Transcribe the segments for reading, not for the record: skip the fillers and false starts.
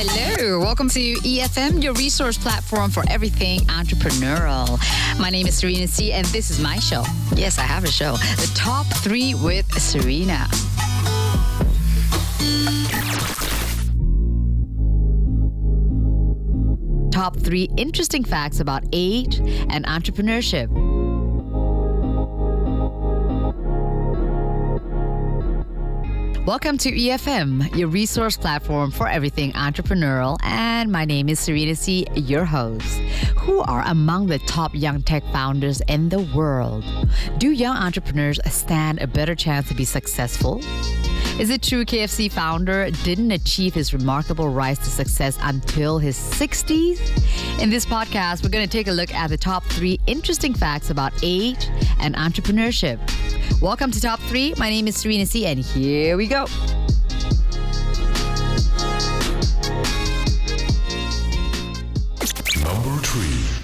Hello, welcome to EFM, your resource platform for everything entrepreneurial. My name is Serena C, and this is my show. Yes, I have a show. The Top 3 with Serena. Top 3 interesting facts about age and entrepreneurship. Welcome to EFM, your resource platform for everything entrepreneurial. And my name is Serena C, your host. Who are among the top young tech founders in the world? Do young entrepreneurs stand a better chance to be successful? Is it true KFC founder didn't achieve his remarkable rise to success until his 60s? In this podcast, we're going to take a look at the top 3 interesting facts about age and entrepreneurship. Welcome to Top 3. My name is Serena C, and here we go.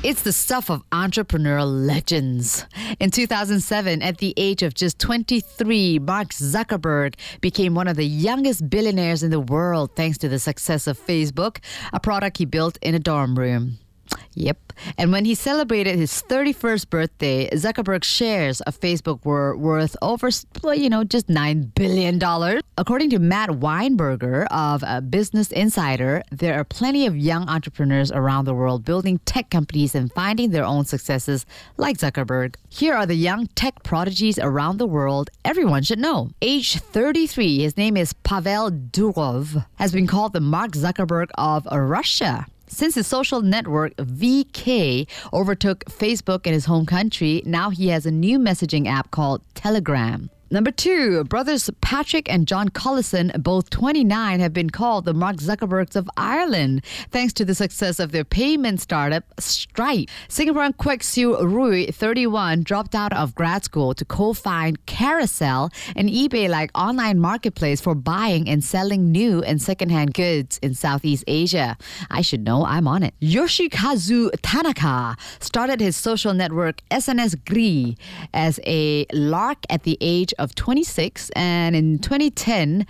It's the stuff of entrepreneurial legends. In 2007, at the age of just 23, Mark Zuckerberg became one of the youngest billionaires in the world thanks to the success of Facebook, a product he built in a dorm room. Yep. And when he celebrated his 31st birthday, Zuckerberg's shares of Facebook were worth over, just $9 billion. According to Matt Weinberger of Business Insider, there are plenty of young entrepreneurs around the world building tech companies and finding their own successes like Zuckerberg. Here are the young tech prodigies around the world everyone should know. Age 33, his name is Pavel Durov, has been called the Mark Zuckerberg of Russia. Since his social network, VK, overtook Facebook in his home country, now he has a new messaging app called Telegram. Number 2, brothers Patrick and John Collison, both 29, have been called the Mark Zuckerbergs of Ireland, thanks to the success of their payment startup, Stripe. Singaporean Quek Siu Rui, 31, dropped out of grad school to co-found Carousell, an eBay-like online marketplace for buying and selling new and second-hand goods in Southeast Asia. I should know, I'm on it. Yoshikazu Tanaka started his social network SNS Gree as a lark at the age of 26, and in 2010,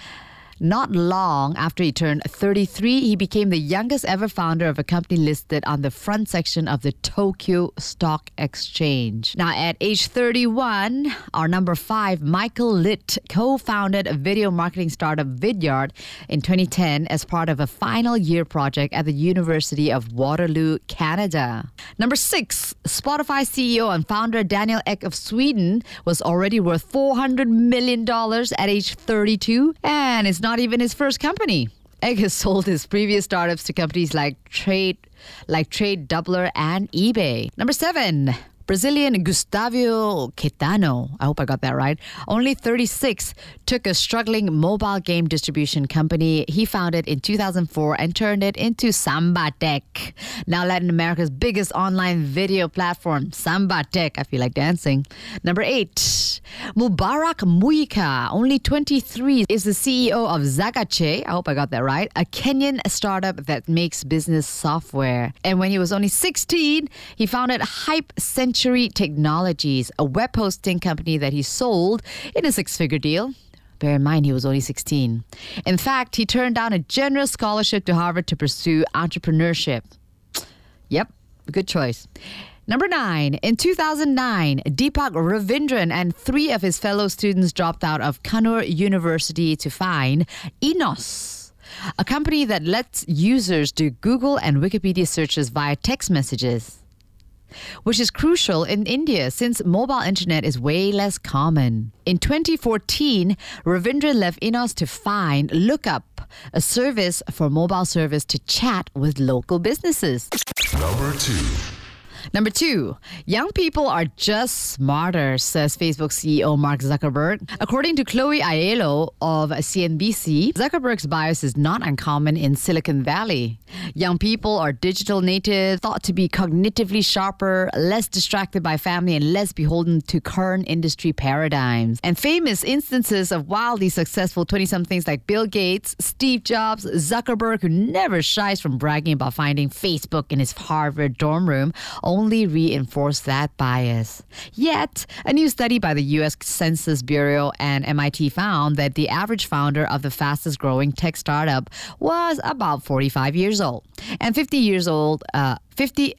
not long after he turned 33, he became the youngest ever founder of a company listed on the front section of the Tokyo Stock Exchange. Now, at age 31, our number 5, Michael Litt, co-founded a video marketing startup Vidyard in 2010 as part of a final year project at the University of Waterloo, Canada. Number 6, Spotify CEO and founder Daniel Ek of Sweden was already worth $400 million at age 32, and is not even his first company. Egg has sold his previous startups to companies like Trade Doubler and eBay. Number 7, Brazilian Gustavo Quetano, I hope I got that right, only 36, took a struggling mobile game distribution company he founded in 2004 and turned it into SambaTech, now Latin America's biggest online video platform. SambaTech, I feel like dancing. Number 8, Mubarak Muika, only 23, is the CEO of Zagache, I hope I got that right, a Kenyan startup that makes business software. And when he was only 16, he founded Hype Central Technologies, a web hosting company that he sold in a six-figure deal. Bear in mind, he was only 16. In fact, he turned down a generous scholarship to Harvard to pursue entrepreneurship. Yep, good choice. Number 9, in 2009, Deepak Ravindran and 3 of his fellow students dropped out of Kannur University to find Enos, a company that lets users do Google and Wikipedia searches via text messages, which is crucial in India since mobile internet is way less common. In 2014, Ravindran left Enos to find Lookup, a service for mobile service to chat with local businesses. Number two, young people are just smarter, says Facebook CEO Mark Zuckerberg. According to Chloe Aiello of CNBC, Zuckerberg's bias is not uncommon in Silicon Valley. Young people are digital natives, thought to be cognitively sharper, less distracted by family, and less beholden to current industry paradigms. And famous instances of wildly successful 20-somethings like Bill Gates, Steve Jobs, Zuckerberg, who never shies from bragging about finding Facebook in his Harvard dorm room, only reinforce that bias. Yet, a new study by the U.S. Census Bureau and MIT found that the average founder of the fastest growing tech startup was about 45 years old. And 50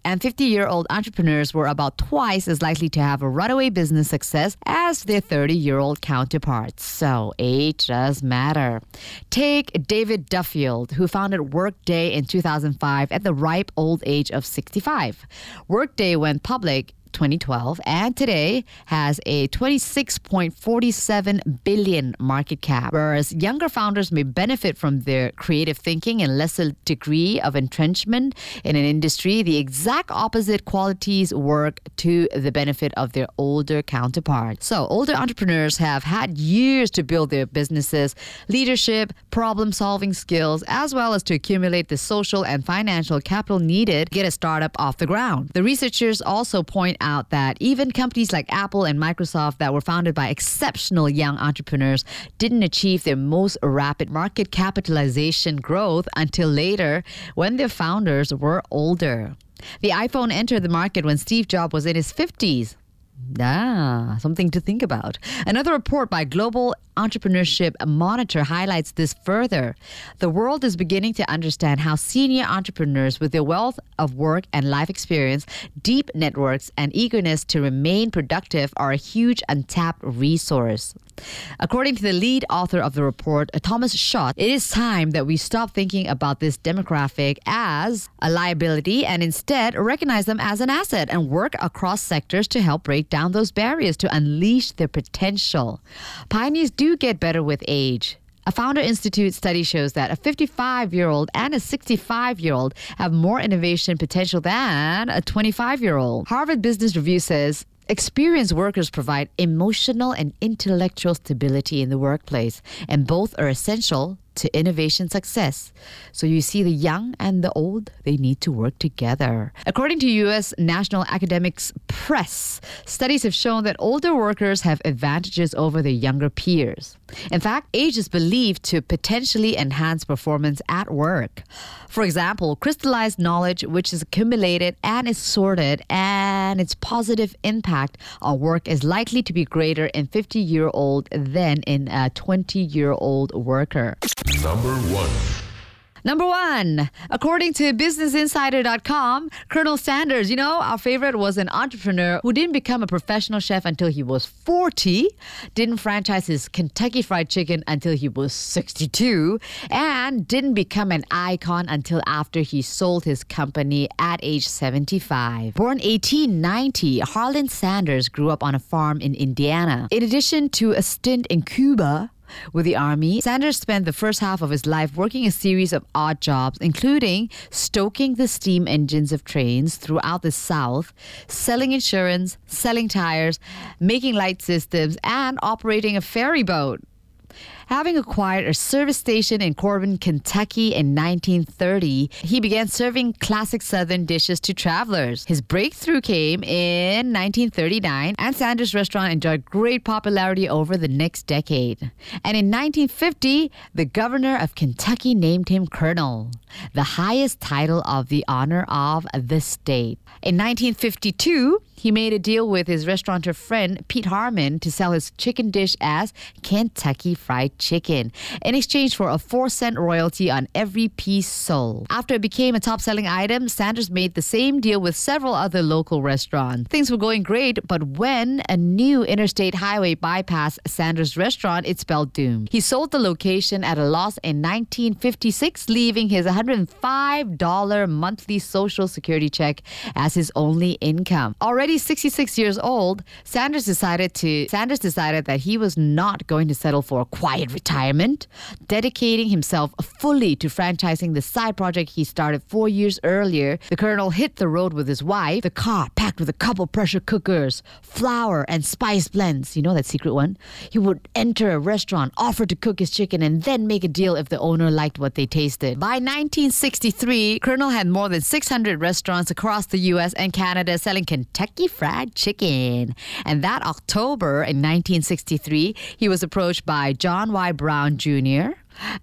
and 50-year-old entrepreneurs were about twice as likely to have a runaway business success as their 30-year-old counterparts. So age does matter. Take David Duffield, who founded Workday in 2005 at the ripe old age of 65. Workday went public 2012 and today has a $26.47 billion market cap. Whereas younger founders may benefit from their creative thinking and lesser degree of entrenchment in an industry, the exact opposite qualities work to the benefit of their older counterparts. So older entrepreneurs have had years to build their businesses, leadership, problem-solving skills, as well as to accumulate the social and financial capital needed to get a startup off the ground. The researchers also point out that even companies like Apple and Microsoft that were founded by exceptional young entrepreneurs didn't achieve their most rapid market capitalization growth until later when their founders were older. The iPhone entered the market when Steve Jobs was in his 50s. Something to think about. Another report by Global Entrepreneurship Monitor highlights this further. The world is beginning to understand how senior entrepreneurs, with their wealth of work and life experience, deep networks, and eagerness to remain productive, are a huge untapped resource. According to the lead author of the report, Thomas Schott, it is time that we stop thinking about this demographic as a liability and instead recognize them as an asset and work across sectors to help break down those barriers to unleash their potential. Pioneers do get better with age. A Founder Institute study shows that a 55-year-old and a 65-year-old have more innovation potential than a 25-year-old. Harvard Business Review says, experienced workers provide emotional and intellectual stability in the workplace, and both are essential to innovation success. So you see, the young and the old, they need to work together. According to U.S. National Academics Press, studies have shown that older workers have advantages over their younger peers. In fact, age is believed to potentially enhance performance at work. For example, crystallized knowledge, which is accumulated and is sorted, and its positive impact on work is likely to be greater in 50-year-old than in a 20-year-old worker. Number one, according to BusinessInsider.com, Colonel Sanders, you know, our favorite, was an entrepreneur who didn't become a professional chef until he was 40, didn't franchise his Kentucky Fried Chicken until he was 62, and didn't become an icon until after he sold his company at age 75. Born 1890, Harlan Sanders grew up on a farm in Indiana. In addition to a stint in Cuba with the Army, Sanders spent the first half of his life working a series of odd jobs, including stoking the steam engines of trains throughout the South, selling insurance, selling tires, making light systems, and operating a ferry boat. Having acquired a service station in Corbin, Kentucky in 1930, he began serving classic Southern dishes to travelers. His breakthrough came in 1939, and Sanders' restaurant enjoyed great popularity over the next decade. And in 1950, the governor of Kentucky named him Colonel, the highest title of the honor of the state. In 1952, he made a deal with his restaurateur friend Pete Harmon to sell his chicken dish as Kentucky Fried Chicken in exchange for a 4-cent royalty on every piece sold. After it became a top-selling item, Sanders made the same deal with several other local restaurants. Things were going great, but when a new interstate highway bypassed Sanders' restaurant, it spelled doom. He sold the location at a loss in 1956, leaving his $105 monthly Social Security check as his only income. Already 66 years old, Sanders decided that he was not going to settle for a quiet retirement, dedicating himself fully to franchising the side project he started 4 years earlier. The Colonel hit the road with his wife, the car packed with a couple pressure cookers, flour and spice blends, you know, that secret one. He would enter a restaurant, offer to cook his chicken, and then make a deal if the owner liked what they tasted. By 1963, Colonel had more than 600 restaurants across the U.S. and Canada selling Kentucky Fried Chicken. And that October in 1963, he was approached by John Y. Brown Jr.,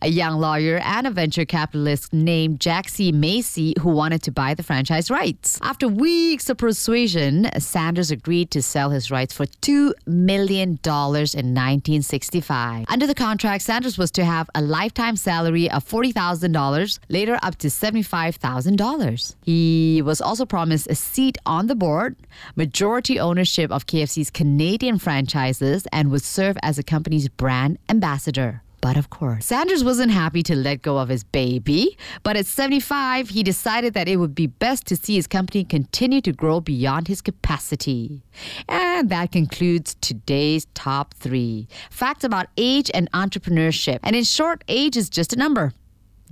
A young lawyer and a venture capitalist named Jaxie Macy, who wanted to buy the franchise rights. After weeks of persuasion, Sanders agreed to sell his rights for $2 million in 1965. Under the contract, Sanders was to have a lifetime salary of $40,000, later up to $75,000. He was also promised a seat on the board, majority ownership of KFC's Canadian franchises, and would serve as the company's brand ambassador. But of course, Sanders wasn't happy to let go of his baby. But at 75, he decided that it would be best to see his company continue to grow beyond his capacity. And that concludes today's top three. Facts about age and entrepreneurship. And in short, age is just a number,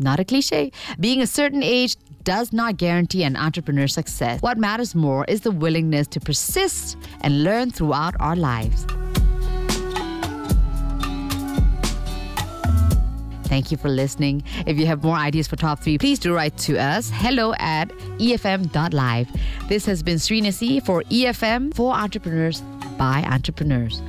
not a cliche. Being a certain age does not guarantee an entrepreneur's success. What matters more is the willingness to persist and learn throughout our lives. Thank you for listening. If you have more ideas for top three, please do write to us. hello@efm.live. This has been Serena C for EFM, for entrepreneurs, by entrepreneurs.